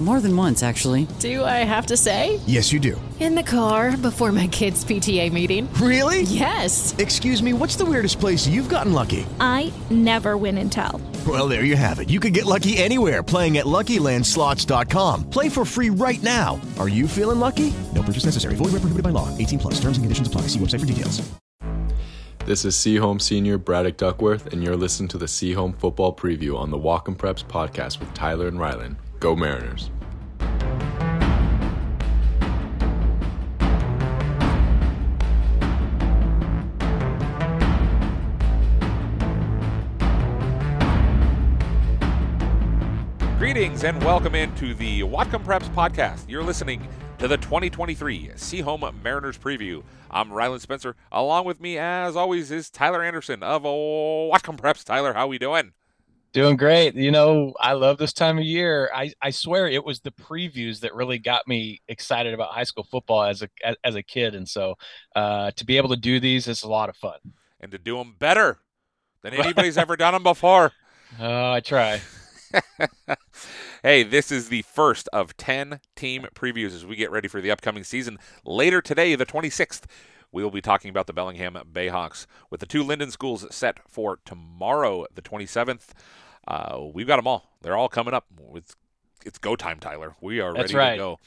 More than once, actually. Do I have to say? Yes, you do. In the car before my kids' PTA meeting. Really? Yes. Excuse me, what's the weirdest place you've gotten lucky? I never win and tell. Well, there you have it. You can get lucky anywhere, playing at LuckyLandSlots.com. Play for free right now. Are you feeling lucky? No purchase necessary. Void where prohibited by law. 18 plus. Terms and conditions apply. See website for details. This is Sehome Senior Braddock Duckworth, and you're listening to the Sehome Football Preview on the Whatcom Preps Podcast with Tyler and Ryland. Go Mariners. Greetings and welcome into the Whatcom Preps Podcast. You're listening to the 2023 Sehome Mariners Preview. I'm Ryland Spencer. Along with me, as always, is Tyler Anderson of Whatcom Preps. Tyler, how we doing? Doing great. You know, I love this time of year. I swear it was the previews that really got me excited about high school football as a kid. And so to be able to do these is a lot of fun. And to do them better than anybody's ever done them before. Oh, I try. Hey, this is the first of 10 team previews as we get ready for the upcoming season. Later today, the 26th, we will be talking about the Bellingham Bayhawks with the two Lynden schools set for tomorrow, the 27th. We've got them all. They're all coming up. It's go time, Tyler. We are ready to go.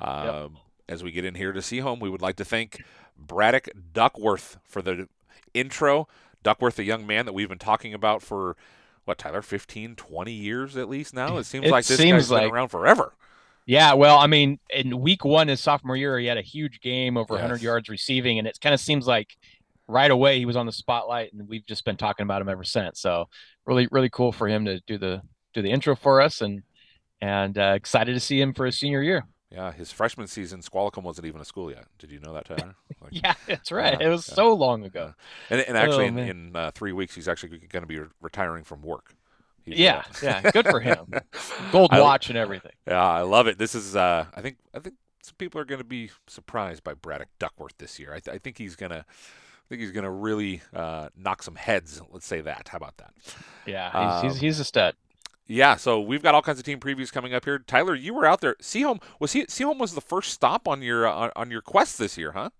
Yep. As we get in here to Sehome, we would like to thank Braddock Duckworth for the intro. Duckworth, a young man that we've been talking about for what, Tyler, 15, 20 years at least now? It seems like this guy's been around forever. Yeah, well, I mean, in week one his sophomore year, he had a huge game, over 100 yards receiving, and it kind of seems like right away he was on the spotlight, and we've just been talking about him ever since. So really, really cool for him to do the intro for us, and excited to see him for his senior year. Yeah, his freshman season, Squalicum wasn't even a school yet. Did you know that, Tyler? Yeah, that's right. It was so long ago. And actually, in 3 weeks, he's actually going to be retiring from work. Yeah, good for him. Gold watch and everything. Yeah, I love it. This is, I think some people are going to be surprised by Braddock Duckworth this year. I think he's gonna really knock some heads. Let's say that. How about that? Yeah, he's a stud. Yeah, so we've got all kinds of team previews coming up here. Tyler, you were out there. Sehome was the first stop on your quest this year, huh?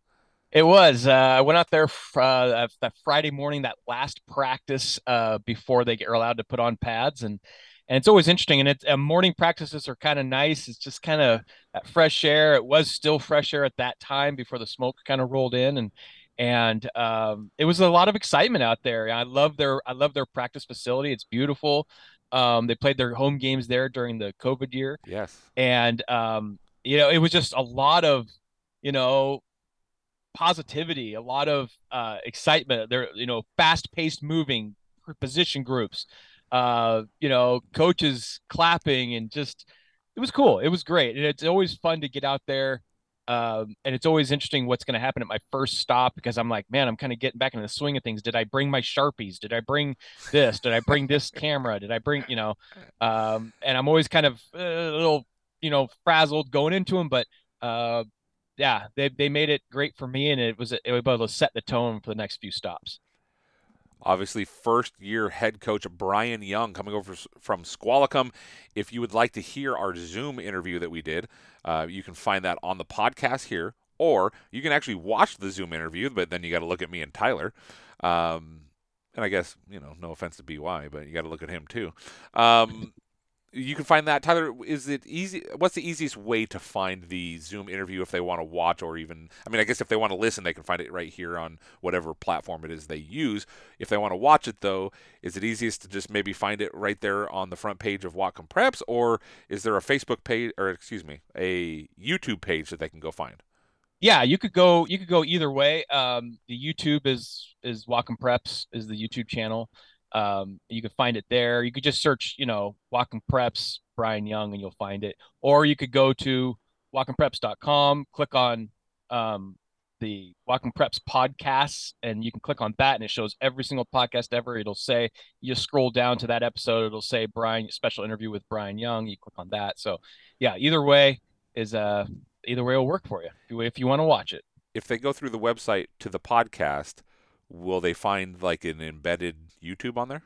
It was. I went out there that Friday morning, that last practice before they are allowed to put on pads, and it's always interesting. And morning practices are kind of nice. It's just kind of that fresh air. It was still fresh air at that time before the smoke kind of rolled in, and it was a lot of excitement out there. I love their practice facility. It's beautiful. They played their home games there during the COVID year. Yes. And, you know, it was just a lot of, you know, positivity, a lot of excitement. They're, you know, fast-paced moving, position groups, you know, coaches clapping, and just it was cool. It was great. And it's always fun to get out there. And it's always interesting what's going to happen at my first stop, because I'm like, man, I'm kind of getting back into the swing of things. Did I bring my Sharpies? Did I bring this? Did I bring this camera? Did I bring, you know, and I'm always kind of a little, you know, frazzled going into them. But yeah, they made it great for me. And it was able to set the tone for the next few stops. Obviously, first-year head coach Brian Young coming over from Squalicum. If you would like to hear our Zoom interview that we did, you can find that on the podcast here, or you can actually watch the Zoom interview, but then you got to look at me and Tyler. And I guess, you know, no offense to BY, but you got to look at him too. You can find that. Tyler, is it easy? What's the easiest way to find the Zoom interview if they want to watch, or even, I mean, I guess if they want to listen, they can find it right here on whatever platform it is they use. If they want to watch it, though, is it easiest to just maybe find it right there on the front page of Whatcom Preps, or is there a YouTube page that they can go find? yeah, you could go either way. The YouTube is Whatcom Preps is the YouTube channel. You can find it there. You could just search, Whatcom Preps, Brian Young, and you'll find it. Or you could go to WhatcomPreps.com, click on the Whatcom Preps podcast, and you can click on that, and it shows every single podcast ever. It'll say, you scroll down to that episode, it'll say special interview with Brian Young. You click on that. So yeah, either way will work for you if you want to watch it. If they go through the website to the podcast, will they find like an embedded YouTube on there?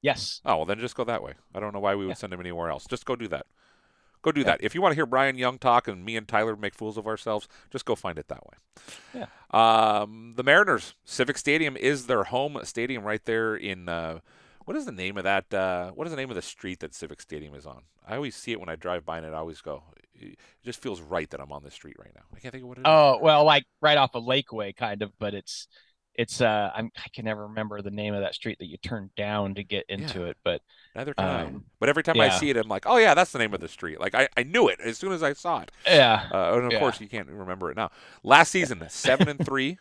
Yes. Oh, well, then just go that way. I don't know why we would send them anywhere else. Just go do that. Go do that. If you want to hear Brian Young talk and me and Tyler make fools of ourselves, just go find it that way. Yeah. The Mariners, Civic Stadium is their home stadium right there in what is the name of that? What is the name of the street that Civic Stadium is on? I always see it when I drive by, and I always go, it just feels right that I'm on this street right now. I can't think of what it is. Oh, well, like right off of Lakeway kind of, but it's I can never remember the name of that street that you turn down to get into it, but neither can I. But every time I see it, I'm like, oh yeah, that's the name of the street. Like I knew it as soon as I saw it. Yeah. And of course you can't remember it now. Last season, 7-3,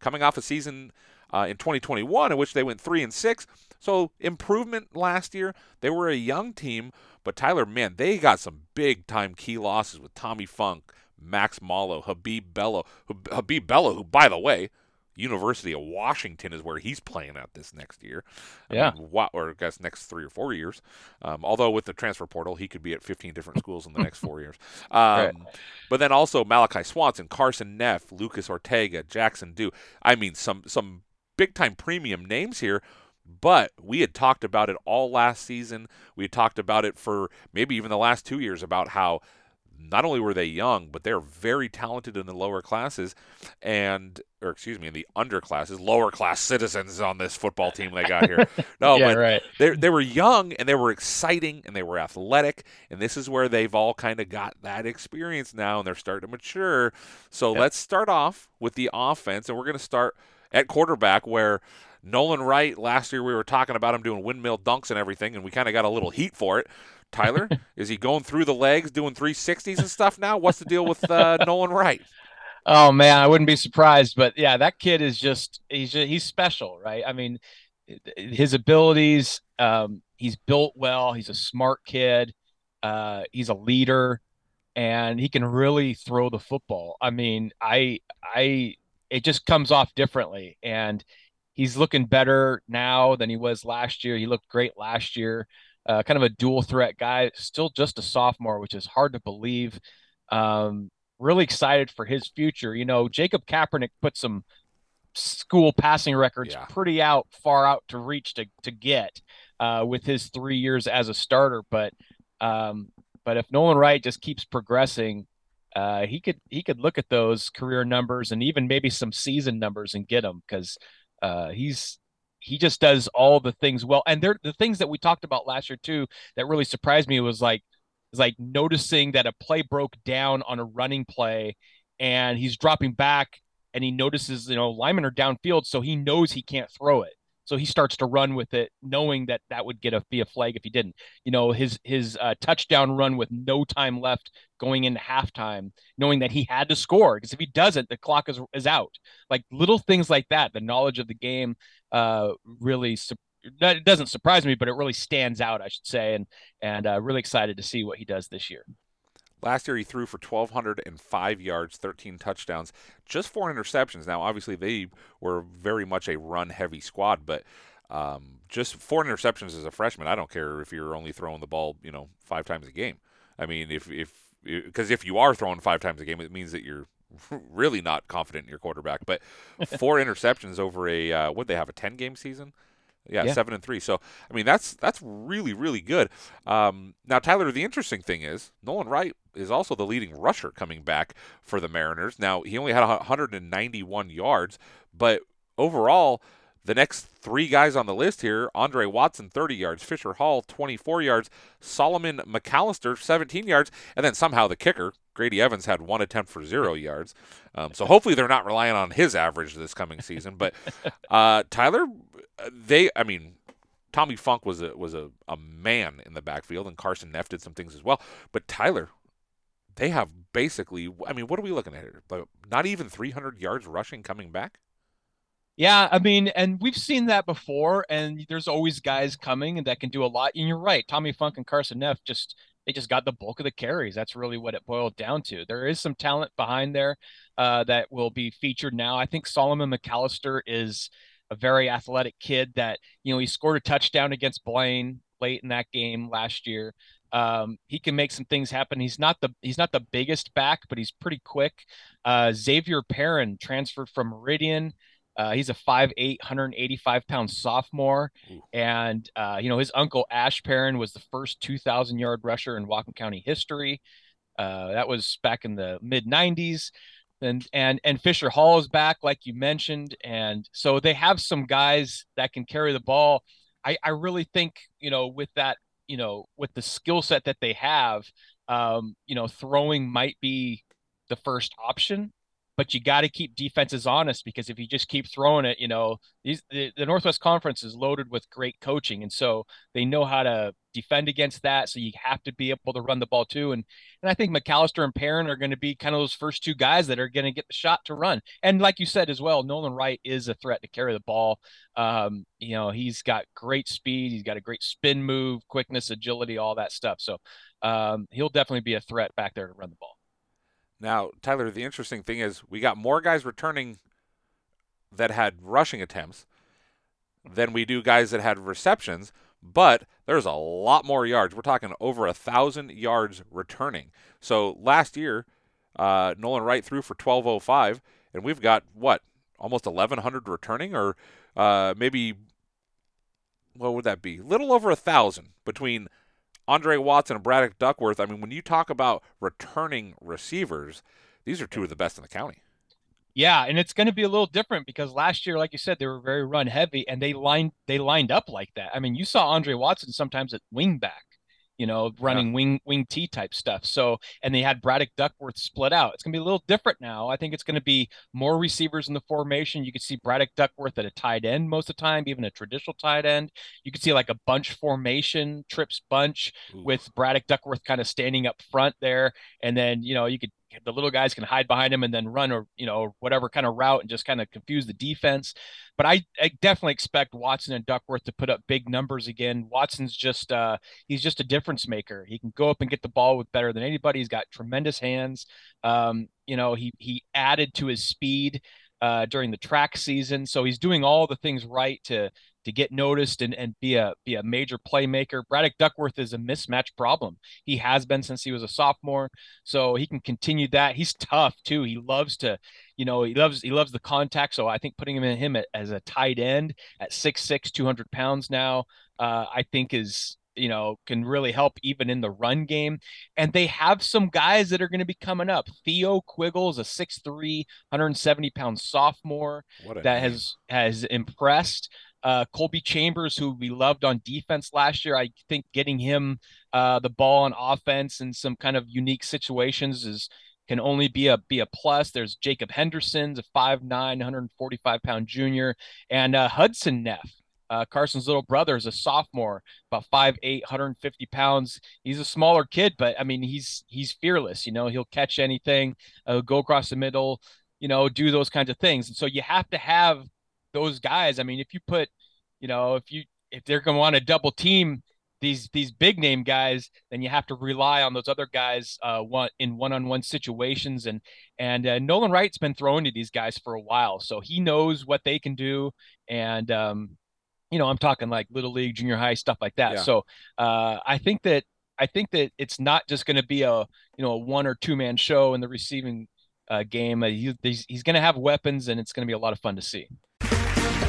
coming off a season in 2021 in which they went 3-6. So improvement last year. They were a young team, but Tyler, man, they got some big time key losses with Tommy Funk, Max Malo, Habib Bello, who, by the way, University of Washington is where he's playing at this next year. I guess next 3 or 4 years. Although with the transfer portal, he could be at 15 different schools in the next 4 years. Right. But then also Malachi Swanson, Carson Neff, Lucas Ortega, Jackson Dew. I mean, some big-time premium names here, but we had talked about it all last season. We had talked about it for maybe even the last 2 years about how not only were they young, but they're very talented in the lower classes in the underclasses, lower class citizens on this football team they got here. No, yeah, but right. They were young and they were exciting and they were athletic. And this is where they've all kind of got that experience now and they're starting to mature. So let's start off with the offense. And we're going to start at quarterback where Nolan Wright, last year we were talking about him doing windmill dunks and everything. And we kind of got a little heat for it. Tyler, is he going through the legs, doing 360s and stuff now? What's the deal with Nolan Wright? Oh, man, I wouldn't be surprised. But, yeah, that kid is he's special, right? I mean, his abilities, he's built well. He's a smart kid. He's a leader. And he can really throw the football. I mean, it just comes off differently. And he's looking better now than he was last year. He looked great last year. Kind of a dual threat guy, still just a sophomore, which is hard to believe. Really excited for his future. Jacob Kaepernick put some school passing records pretty far out to reach to get with his 3 years as a starter. But if Nolan Wright just keeps progressing, he could look at those career numbers and even maybe some season numbers and get them because he just does all the things well. And the things that we talked about last year too, that really surprised me was like noticing that a play broke down on a running play and he's dropping back and he notices, linemen are downfield. So he knows he can't throw it. So he starts to run with it, knowing that would be a flag if he didn't, his touchdown run with no time left going into halftime, knowing that he had to score because if he doesn't, the clock is out. Like little things like that. The knowledge of the game it doesn't surprise me, but it really stands out, I should say. And really excited to see what he does this year. Last year, he threw for 1,205 yards, 13 touchdowns, just 4 interceptions. Now, obviously, they were very much a run-heavy squad, but just 4 interceptions as a freshman. I don't care if you're only throwing the ball, 5 times a game. I mean, if you are throwing 5 times a game, it means that you're really not confident in your quarterback. But 4 interceptions over what they have, a 10-game season? Yeah, 7-3. So, I mean, that's really, really good. Now, Tyler, the interesting thing is Nolan Wright is also the leading rusher coming back for the Mariners. Now, he only had 191 yards, but overall, the next 3 guys on the list here, Andre Watson, 30 yards, Fisher Hall, 24 yards, Solomon McAllister, 17 yards, and then somehow the kicker, Grady Evans, had 1 attempt for 0 yards. So hopefully they're not relying on his average this coming season. But Tyler, Tommy Funk was a man in the backfield, and Carson Neff did some things as well. But Tyler, they have basically, I mean, what are we looking at here? Not even 300 yards rushing coming back? Yeah, I mean, and we've seen that before, and there's always guys coming that can do a lot. And you're right, Tommy Funk and Carson Neff, they just got the bulk of the carries. That's really what it boiled down to. There is some talent behind there that will be featured now. I think Solomon McAllister is a very athletic kid that, you know, he scored a touchdown against Blaine late in that game last year. He can make some things happen. He's not the biggest back, but he's pretty quick. Xavier Perrin transferred from Meridian. He's a 5'8", 185-pound sophomore. Ooh. And, you know, his uncle Ash Perrin was the first 2,000-yard rusher in Whatcom County history. That was back in the mid-'90s. And Fisher Hall is back, like you mentioned. And so they have some guys that can carry the ball. I really think, you know, with that, you know, with the skill set that they have, you know, throwing might be the first option. But you got to keep defenses honest, because if you just keep throwing it, you know, the Northwest Conference is loaded with great coaching. And so they know how to defend against that. So you have to be able to run the ball too. And I think McAllister and Perrin are going to be kind of those first two guys that are going to get the shot to run. And like you said as well, Nolan Wright is a threat to carry the ball. You know, he's got great speed. He's got a great spin move, quickness, agility, all that stuff. So he'll definitely be a threat back there to run the ball. Now, Tyler, the interesting thing is we got more guys returning that had rushing attempts than we do guys that had receptions, but there's a lot more yards. We're talking over 1,000 yards returning. So last year, Nolan Wright threw for 1,205, and we've got, what, almost 1,100 returning, or maybe, what would that be? A little over 1,000 between Andre Watson and Braddock Duckworth. I mean, when you talk about returning receivers, these are two of the best in the county. Yeah, and it's going to be a little different because last year, like you said, they were very run heavy, and they lined up like that. I mean, you saw Andre Watson sometimes at wingback, you know, running wing T type stuff. So, and they had Braddock Duckworth split out. It's going to be a little different now. I think it's going to be more receivers in the formation. You could see Braddock Duckworth at a tight end most of the time, even a traditional tight end. You could see like a bunch formation, trips bunch. Ooh. With Braddock Duckworth kind of standing up front there. And then, you know, the little guys can hide behind him and then run, or, you know, whatever kind of route, and just kind of confuse the defense. But I definitely expect Watson and Duckworth to put up big numbers again. Watson's just he's just a difference maker. He can go up and get the ball with better than anybody. He's got tremendous hands. You know, he added to his speed during the track season. So he's doing all the things right to get noticed and be a major playmaker. Braddock Duckworth is a mismatch problem. He has been since he was a sophomore, so he can continue that. He's tough too. He loves to, you know, he loves the contact. So I think putting him as a tight end at 6'6", 200 pounds now, I think is, you know, can really help even in the run game. And they have some guys that are going to be coming up. Theo Quiggle is a 6'3", 170-pound sophomore that has impressed. Colby Chambers, who we loved on defense last year, I think getting him the ball on offense in some kind of unique situations can only be a plus. There's Jacob Henderson's a 5'9", 145-pound junior, and Hudson Neff, Carson's little brother, is a sophomore, about 5'8", 150 pounds. He's a smaller kid, but I mean, he's fearless. You know, he'll catch anything, go across the middle, you know, do those kinds of things. And so you have to have those guys. I mean, if you put, you know, if they're going to want to double team these big name guys, then you have to rely on those other guys in one-on-one situations. And Nolan Wright's been throwing to these guys for a while, so he knows what they can do. And you know, I'm talking like little league, junior high, stuff like that. Yeah. So I think that it's not just going to be a, you know, a one or two man show in the receiving game. He's going to have weapons, and it's going to be a lot of fun to see.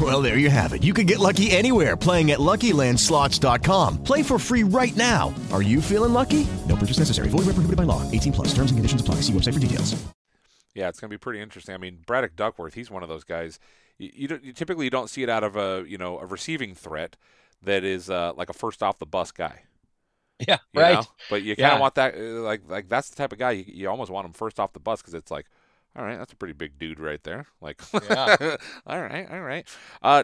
Well, there you have it. You can get lucky anywhere, playing at LuckyLandSlots.com. Play for free right now. Are you feeling lucky? No purchase necessary. Void where prohibited by law. 18 plus. Terms and conditions apply. See website for details. Yeah, it's going to be pretty interesting. I mean, Braddock Duckworth, he's one of those guys. You typically don't see it out of a receiving threat that is like a first off the bus guy. Yeah, right. Know? But you kind of want that. Like that's the type of guy you almost want him first off the bus because it's like, all right, that's a pretty big dude right there. Like, yeah. All right.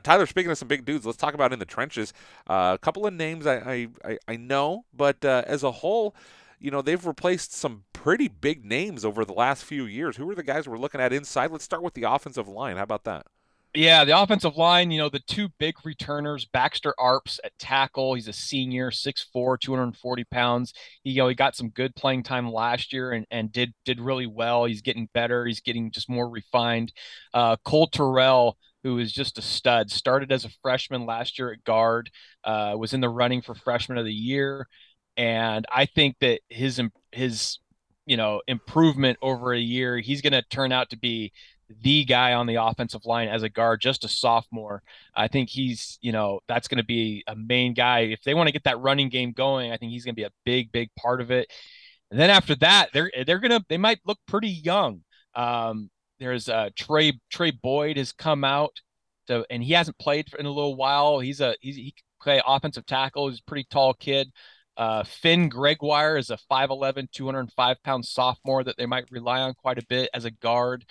Tyler, speaking of some big dudes, let's talk about in the trenches. A couple of names I know, but as a whole, you know, they've replaced some pretty big names over the last few years. Who are the guys we're looking at inside? Let's start with the offensive line. How about that? Yeah, the offensive line, you know, the two big returners, Baxter Arps at tackle. He's a senior, 6'4", 240 pounds. He got some good playing time last year and did really well. He's getting better. He's getting just more refined. Cole Terrell, who is just a stud, started as a freshman last year at guard, was in the running for freshman of the year. And I think that his improvement over a year, he's going to turn out to be the guy on the offensive line as a guard, just a sophomore. I think he's, that's going to be a main guy. If they want to get that running game going, I think he's going to be a big, big part of it. And then after that, they might look pretty young. There's Trey Boyd has come out and he hasn't played in a little while. He can play offensive tackle. He's a pretty tall kid. Finn Gregoire is a 5'11", 205 pound sophomore that they might rely on quite a bit as a guard.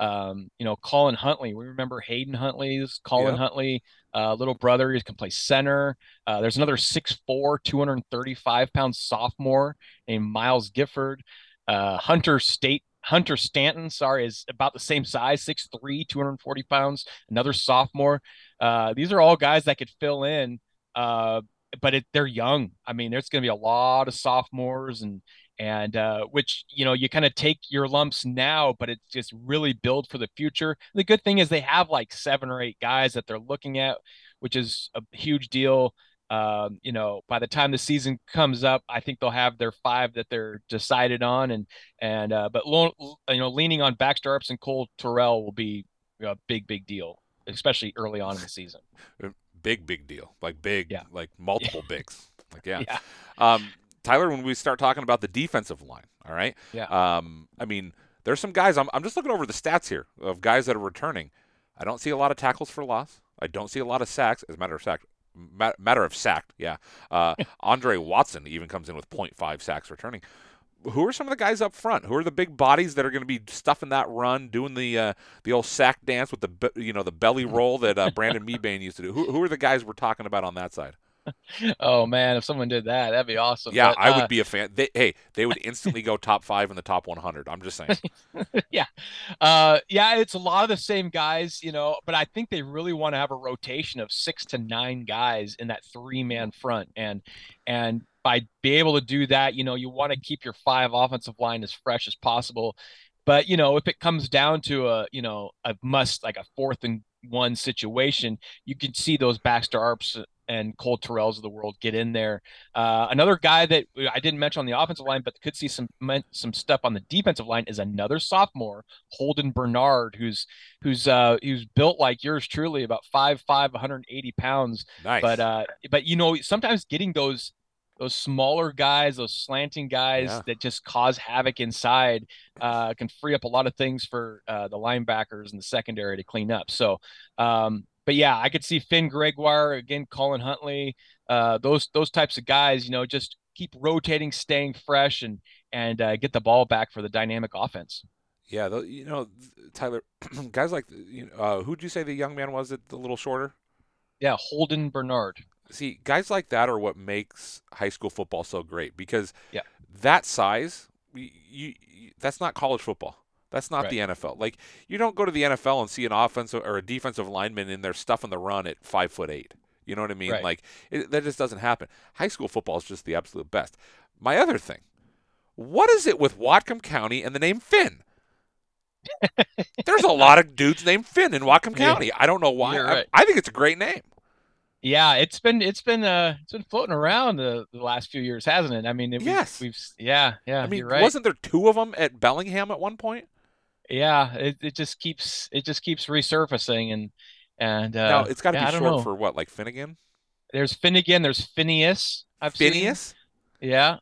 Colin Huntley, we remember Hayden Huntley's Colin Huntley, little brother, he can play center. There's another 6'4", 235 pound sophomore named Miles Gifford. Hunter Stanton, is about the same size, 6'3", 240 pounds, another sophomore. These are all guys that could fill in, but they're young. I mean, there's going to be a lot of sophomores and which, you kind of take your lumps now, but it's just really build for the future. The good thing is they have like 7 or 8 guys that they're looking at, which is a huge deal. By the time the season comes up, I think they'll have their 5 that they're decided on. But leaning on Baxter Arps and Cole Terrell will be a big, big deal, especially early on in the season. Big deal. Like multiple bigs. Tyler, when we start talking about the defensive line, all right? Yeah. I mean, there's some guys. I'm just looking over the stats here of guys that are returning. I don't see a lot of tackles for loss. I don't see a lot of sacks. As a matter of fact, yeah. Andre Watson even comes in with 0.5 sacks returning. Who are some of the guys up front? Who are the big bodies that are going to be stuffing that run, doing the old sack dance with the belly roll that Brandon Mebane used to do? Who are the guys we're talking about on that side? Oh man, if someone did that, that'd be awesome. Yeah, but I would be a fan. They would instantly go top 5 in the top 100. I'm just saying. Yeah. It's a lot of the same guys, but I think they really want to have a rotation of 6 to 9 guys in that 3-man front. And by being able to do that, you want to keep your 5 offensive line as fresh as possible. But, if it comes down to a 4th and 1 situation, you can see those Baxter Arps and Cole Terrells of the world get in there. Another guy that I didn't mention on the offensive line, but could see some stuff on the defensive line is another sophomore, Holden Bernard, who's built like yours truly, about 5'5", 180 pounds. Nice. But sometimes getting those smaller guys, those slanting guys that just cause havoc inside can free up a lot of things for the linebackers and the secondary to clean up. So, but yeah, I could see Finn Gregoire, again, Colin Huntley, those types of guys, just keep rotating, staying fresh and get the ball back for the dynamic offense. Yeah, you know, Tyler, guys like, who'd you say the young man was that the little shorter? Yeah, Holden Bernard. See, guys like that are what makes high school football so great because that size, that's not college football. That's not the NFL. Like, you don't go to the NFL and see an offensive or a defensive lineman in there stuffing the run at 5'8". You know what I mean? Right. Like, that just doesn't happen. High school football is just the absolute best. My other thing, what is it with Whatcom County and the name Finn? There's a lot of dudes named Finn in Whatcom County. I don't know why. Right. I think it's a great name. Yeah, it's been floating around the last few years, hasn't it? I mean, I mean, you're right. Wasn't there two of them at Bellingham at one point? Yeah, it just keeps resurfacing and now it's got to be short for what, like Finnegan? There's Finnegan. There's Phineas. Phineas? Yeah.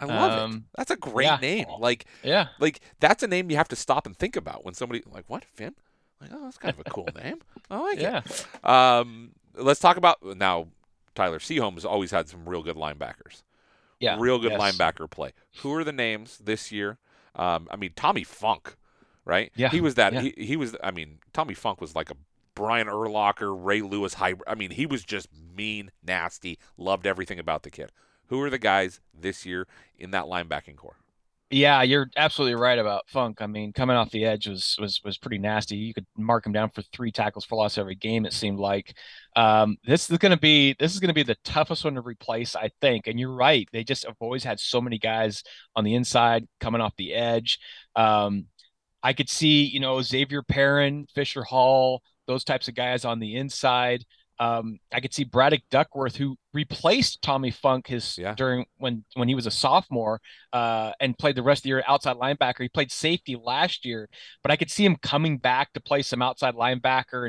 I love it. That's a great name. Like that's a name you have to stop and think about when somebody like, what, Finn? Like, oh, that's kind of a cool name. I like it. Let's talk about now. Tyler, Sehome has always had some real good linebackers. Yeah, real good linebacker play. Who are the names this year? I mean, Tommy Funk, right? Yeah, he was that. Yeah. He was. I mean, Tommy Funk was like a Brian Urlacher, Ray Lewis hybrid. I mean, he was just mean, nasty. Loved everything about the kid. Who are the guys this year in that linebacking corps? Yeah, you're absolutely right about Funk. I mean, coming off the edge was pretty nasty. You could mark him down for 3 tackles for loss every game, it seemed like. This is going to be the toughest one to replace, I think. And you're right. They just have always had so many guys on the inside coming off the edge. I could see, Xavier Perrin, Fisher Hall, those types of guys on the inside. I could see Braddock Duckworth, who replaced Tommy Funk during when he was a sophomore and played the rest of the year outside linebacker. He played safety last year, but I could see him coming back to play some outside linebacker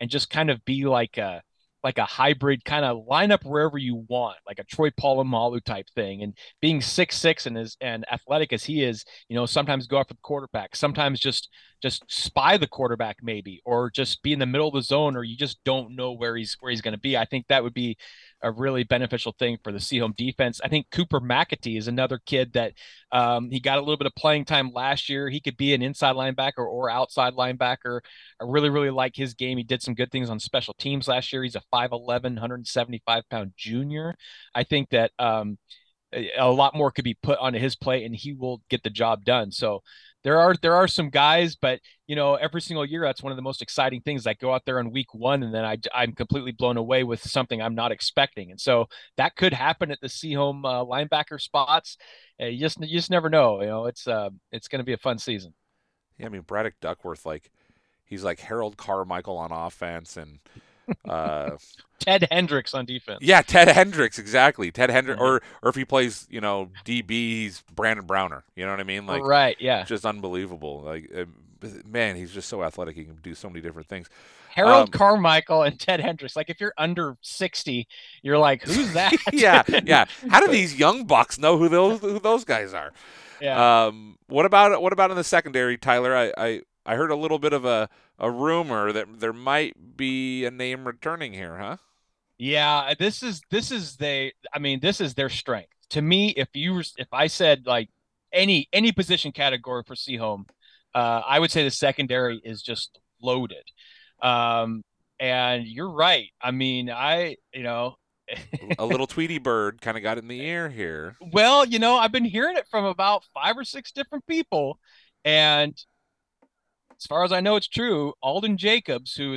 and just kind of be like a hybrid kind of lineup wherever you want, like a Troy Polamalu type thing. And being 6'6" and athletic as he is, sometimes go after the quarterback, sometimes just spy the quarterback maybe, or just be in the middle of the zone, or you just don't know where he's going to be. I think that would be a really beneficial thing for the Sehome defense. I think Cooper McAtee is another kid that he got a little bit of playing time last year. He could be an inside linebacker or outside linebacker. I really, really like his game. He did some good things on special teams last year. He's a 5'11", 175-pound junior. I think that a lot more could be put onto his plate, and he will get the job done. So there are some guys, but every single year, that's one of the most exciting things. I go out there on week one, and then I'm completely blown away with something I'm not expecting. And so that could happen at the Sehome linebacker spots. You just never know. It's going to be a fun season. Yeah, I mean, Braddock Duckworth, he's like Harold Carmichael on offense, and Ted Hendricks on defense. Yeah, Ted Hendricks, exactly. Ted Hendricks, or if he plays, DB, he's Brandon Browner. You know what I mean? Like, right, yeah. Just unbelievable. Like, man, he's just so athletic. He can do so many different things. Harold Carmichael and Ted Hendricks. Like, if you're under 60, you're like, who's that? yeah. How do these young bucks know who those guys are? Yeah. What about in the secondary, Tyler? I heard a little bit of a rumor that there might be a name returning here, huh? Yeah, this is their strength. To me, if I said like any position category for Sehome, I would say the secondary is just loaded. And you're right. I mean, a little Tweety bird kind of got in the air here. Well, I've been hearing it from about 5 or 6 different people, and as far as I know, it's true. Alden Jacobs, who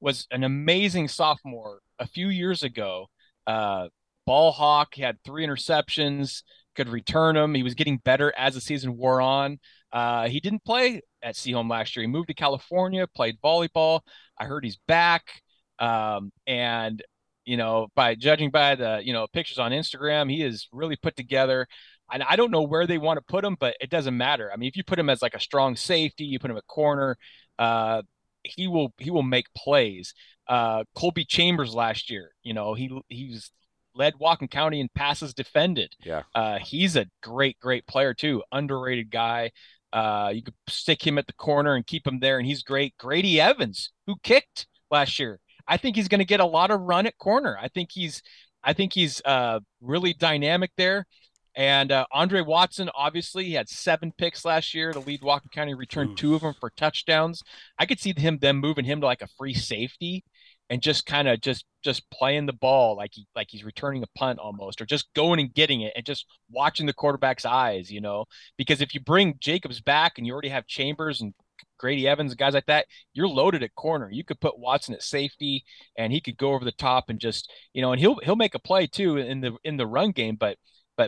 was an amazing sophomore a few years ago, ball hawk, he had 3 interceptions, could return them. He was getting better as the season wore on. He didn't play at Sehome last year. He moved to California, played volleyball. I heard he's back. And, by judging by the, pictures on Instagram, he is really put together. And I don't know where they want to put him, but it doesn't matter. I mean, if you put him as like a strong safety, you put him at corner, he will make plays. Colby Chambers last year, he's led Whatcom County in passes defended. Yeah. He's a great player too. Underrated guy. You could stick him at the corner and keep him there, and he's great. Grady Evans, who kicked last year, I think he's going to get a lot of run at corner. I think he's really dynamic there. And Andre Watson, obviously, he had 7 picks last year to lead Whatcom County, returned 2 of them for touchdowns. I could see them moving him to like a free safety and just kind of just playing the ball like he's returning a punt almost, or just going and getting it and just watching the quarterback's eyes, you know, because if you bring Jacobs back and you already have Chambers and Grady Evans and guys like that, you're loaded at corner. You could put Watson at safety and he could go over the top and just, you know, and he'll make a play too in the run game. But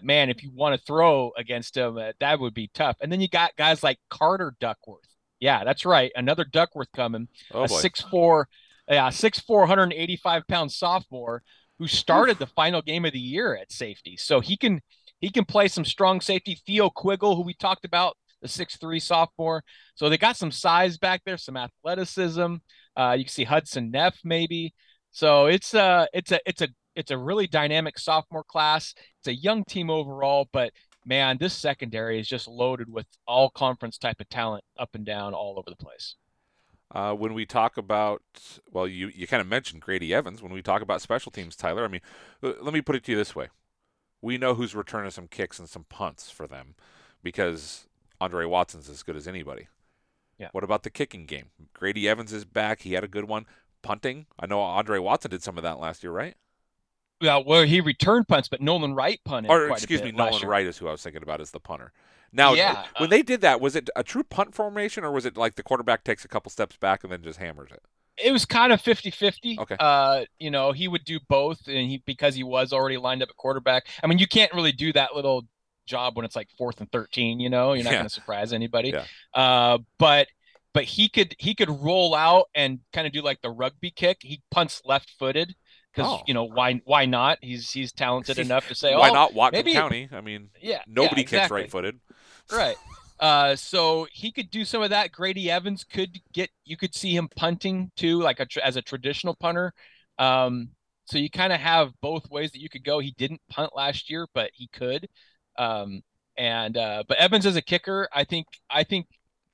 man, if you want to throw against him, that would be tough. And then you got guys like Carter Duckworth. Yeah, that's right. Another Duckworth coming, 6'4", 185-pound sophomore who started the final game of the year at safety. So he can play some strong safety. Theo Quiggle, who we talked about, the 6'3 sophomore. So they got some size back there, some athleticism. You can see Hudson Neff maybe. So it's a really dynamic sophomore class. It's a young team overall, but man, this secondary is just loaded with all conference type of talent up and down all over the place. When we talk about, well, you kind of mentioned Grady Evans. When we talk about special teams, Tyler, I mean, let me put it to you this way. We know who's returning some kicks and some punts for them because Andre Watson's as good as anybody. Yeah. What about the kicking game? Grady Evans is back. He had a good one. Punting. I know Andre Watson did some of that last year, right? Yeah, well, he returned punts, but Nolan Wright punted. Nolan Wright is who I was thinking about as the punter. Now, yeah, when they did that, was it a true punt formation, or was it like the quarterback takes a couple steps back and then just hammers it? It was kind of 50-50. Okay. You know, he would do both, and because he was already lined up at quarterback. I mean, you can't really do that little job when it's like 4th and 13, you know, you're not going to surprise anybody. Yeah. But he could roll out and kind of do like the rugby kick. He punts left-footed because you know, why not? He's talented enough to say, why not Whatcom County? I mean, nobody kicks right-footed. Right. So he could do some of that. Grady Evans you could see him punting too, like as a traditional punter. So you kind of have both ways that you could go. He didn't punt last year, but he could. But Evans as a kicker, I think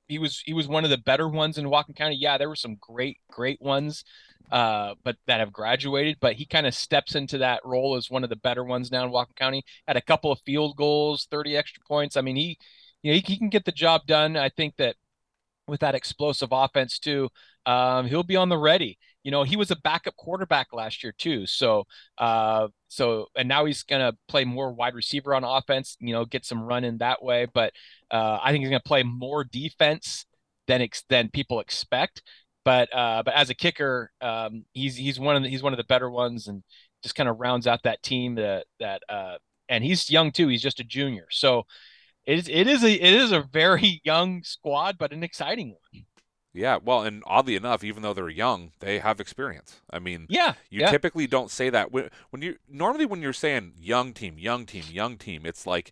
he was one of the better ones in Whatcom County. Yeah, there were some great ones, but that have graduated. But he kind of steps into that role as one of the better ones now in Whatcom County. Had a couple of field goals, 30 extra points. I mean, he can get the job done. I think that with that explosive offense too, he'll be on the ready. You know, he was a backup quarterback last year too. So and now he's going to play more wide receiver on offense, you know, get some run in that way. But I think he's going to play more defense than people expect. But as a kicker, he's one of the better ones, and just kind of rounds out that team and he's young too. He's just a junior. So it is a very young squad, but an exciting one. Yeah, well, and oddly enough, even though they're young, they have experience. I mean, you typically don't say that. When you're saying young team, it's like,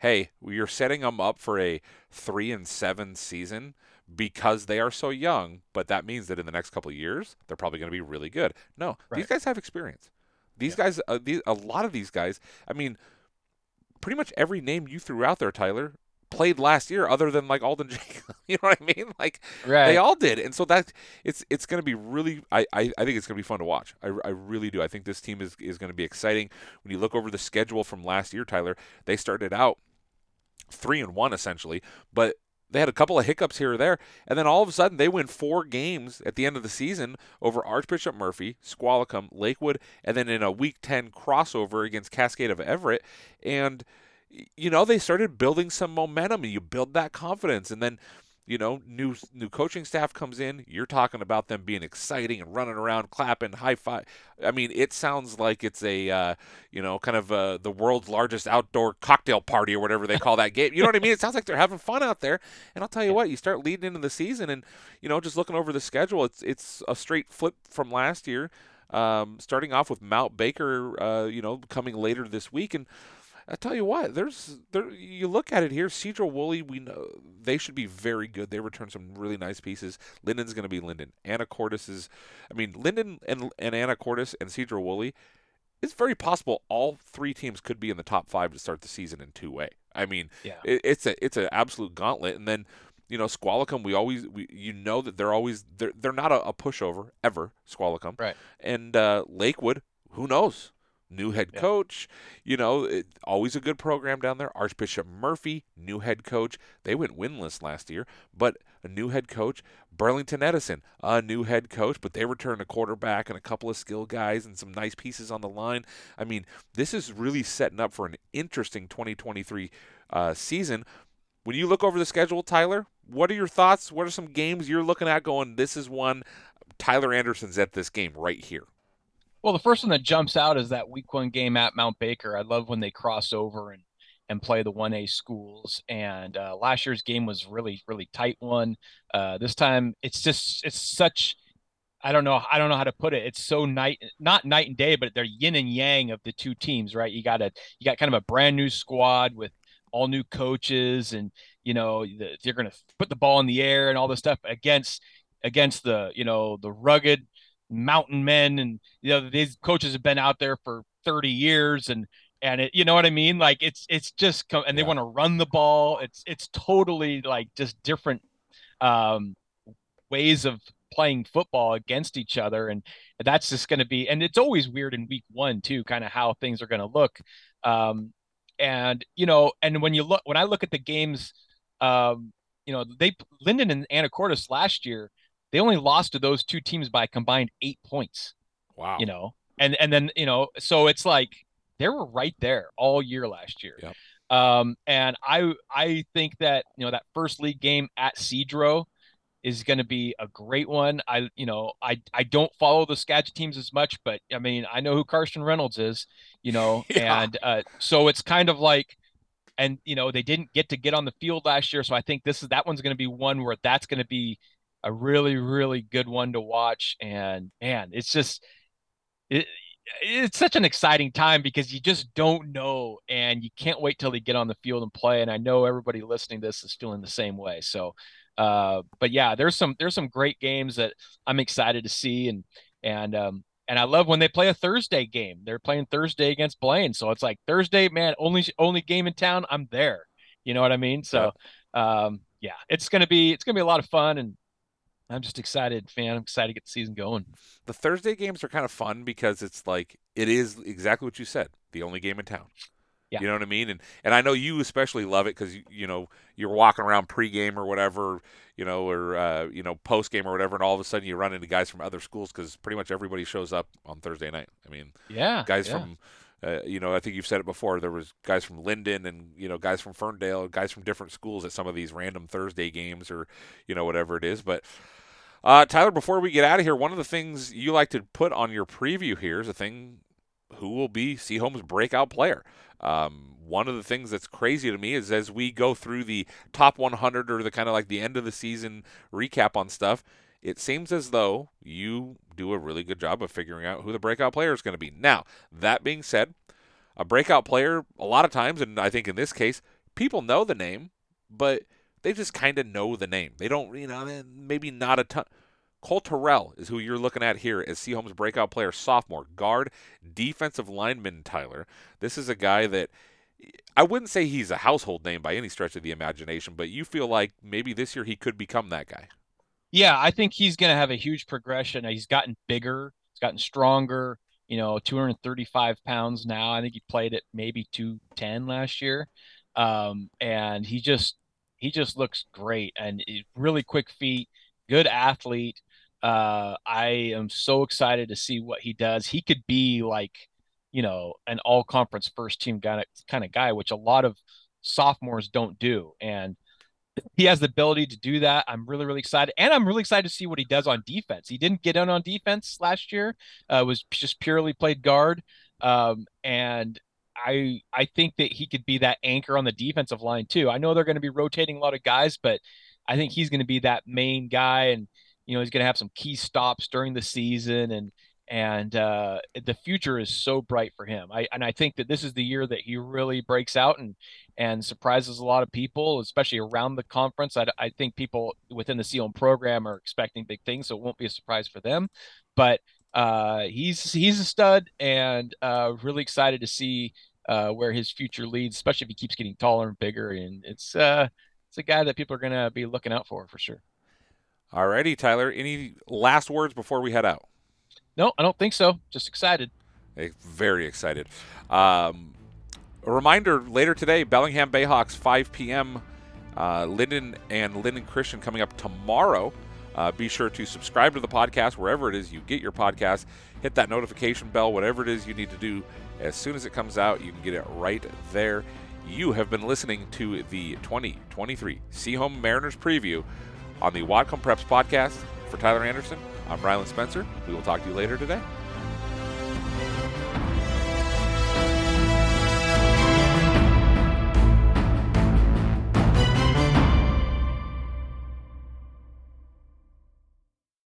hey, you're setting them up for a 3-7 season because they are so young, but that means that in the next couple of years, they're probably going to be really good. No, right. These guys have experience. A lot of these guys, I mean, pretty much every name you threw out there, Tyler, played last year other than like Alden Jacobs. You know what I mean? Like They all did. And so that it's going to be really, I think it's going to be fun to watch. I really do. I think this team is going to be exciting. When you look over the schedule from last year, Tyler, they started out 3-1 essentially, but they had a couple of hiccups here or there. And then all of a sudden they win 4 games at the end of the season over Archbishop Murphy, Squalicum, Lakewood, and then in a week 10 crossover against Cascade of Everett. And you know, they started building some momentum, and you build that confidence, and then, you know, new coaching staff comes in. You're talking about them being exciting and running around, clapping, high five. I mean, it sounds like it's a the world's largest outdoor cocktail party or whatever they call that game. You know what I mean? It sounds like they're having fun out there. And I'll tell you what, you start leading into the season, and you know, just looking over the schedule, it's a straight flip from last year. Starting off with Mount Baker, coming later this week, and I tell you what, you look at it here. Cedral Woolley, we know they should be very good. They return some really nice pieces. Linden's going to be Lynden. Anacortes Lynden and Anacortes and Cedral Woolley. It's very possible all 3 teams could be in the top 5 to start the season in two-way. I mean, it's an absolute gauntlet. And then, you know, Squalicum, that they're not a pushover ever. Squalicum, right? And Lakewood, who knows? new head coach. You know, always a good program down there. Archbishop Murphy, new head coach. They went winless last year, but a new head coach. Burlington Edison, a new head coach, but they returned a quarterback and a couple of skill guys and some nice pieces on the line. I mean, this is really setting up for an interesting 2023 season. When you look over the schedule, Tyler, what are your thoughts? What are some games you're looking at going, this is one, Tyler Anderson's at this game right here? Well, the first one that jumps out is that week one game at Mount Baker. I love when they cross over and play the 1A schools. And last year's game was really, really tight one. This time it's just, it's such, I don't know how to put it. It's so not night and day, but they're yin and yang of the two teams, right? You got kind of a brand new squad with all new coaches and, you know, they're going to put the ball in the air and all this stuff against the, you know, the rugged mountain men. And, you know, these coaches have been out there for 30 years and it, you know what I mean? Like it's just come and they want to run the ball. It's totally like just different ways of playing football against each other. And that's just going to be, and it's always weird in week one too, kind of how things are going to look. And, you know, and when I look at the games, you know, Lynden and Anacortes last year, they only lost to those two teams by a combined 8 points. Wow. You know, and then, you know, so it's like they were right there all year last year. Yep. And I think that, you know, that first league game at Cedro is going to be a great one. I don't follow the Skagit teams as much, but I mean, I know who Carson Reynolds is, you know, and so it's kind of like, and you know, they didn't get on the field last year. So I think that one's going to be one where that's going to be a really, really good one to watch. And man, it's just, it's such an exciting time because you just don't know and you can't wait till they get on the field and play. And I know everybody listening to this is feeling the same way. So, but yeah, there's some great games that I'm excited to see. And I love when they play a Thursday game, they're playing Thursday against Blaine. So it's like Thursday, man, only game in town. I'm there. You know what I mean? So, yeah, it's going to be a lot of fun and, I'm just excited, man. I'm excited to get the season going. The Thursday games are kind of fun because it's like it is exactly what you said, the only game in town. Yeah. You know what I mean? And I know you especially love it because, you know, you're walking around pregame or whatever, you know, or, you know, postgame or whatever, and all of a sudden you run into guys from other schools because pretty much everybody shows up on Thursday night. I mean, guys from – you know, I think you've said it before. There was guys from Lynden and, you know, guys from Ferndale, guys from different schools at some of these random Thursday games or, you know, whatever it is. But, Tyler, before we get out of here, one of the things you like to put on your preview here is a thing, who will be Sehome's breakout player. One of the things that's crazy to me is as we go through the top 100 or the kind of like the end of the season recap on stuff, it seems as though you do a really good job of figuring out who the breakout player is going to be. Now, that being said, a breakout player, a lot of times, and I think in this case, people know the name, but they just kind of know the name. They don't, you know, maybe not a ton. Cole Terrell is who you're looking at here as Sehome's breakout player, sophomore, guard, defensive lineman, Tyler. This is a guy that I wouldn't say he's a household name by any stretch of the imagination, but you feel like maybe this year he could become that guy. Yeah, I think he's going to have a huge progression. He's gotten bigger. He's gotten stronger, you know, 235 pounds now. I think he played at maybe 210 last year. And he just looks great and really quick feet, good athlete. I am so excited to see what he does. He could be like, you know, an all-conference first-team kind of guy, which a lot of sophomores don't do. And he has the ability to do that. I'm really, really excited. And I'm really excited to see what he does on defense. He didn't get in on defense last year. Was just purely played guard. And I think that he could be that anchor on the defensive line too. I know they're going to be rotating a lot of guys, but I think he's going to be that main guy. And, you know, he's going to have some key stops during the season. And the future is so bright for him. I think that this is the year that he really breaks out and surprises a lot of people, especially around the conference. I think people within the Sehome program are expecting big things, so it won't be a surprise for them. But he's a stud, and really excited to see where his future leads, especially if he keeps getting taller and bigger. And it's a guy that people are going to be looking out for sure. All righty, Tyler. Any last words before we head out? No, I don't think so. Just excited. Very excited. A reminder, later today, Bellingham Bayhawks, 5 p.m., Lynden and Lynden Christian coming up tomorrow. Be sure to subscribe to the podcast wherever it is you get your podcast. Hit that notification bell, whatever it is you need to do. As soon as it comes out, you can get it right there. You have been listening to the 2023 Sehome Mariners preview on the Whatcom Preps podcast. For Tyler Anderson, I'm Ryland Spencer. We will talk to you later today.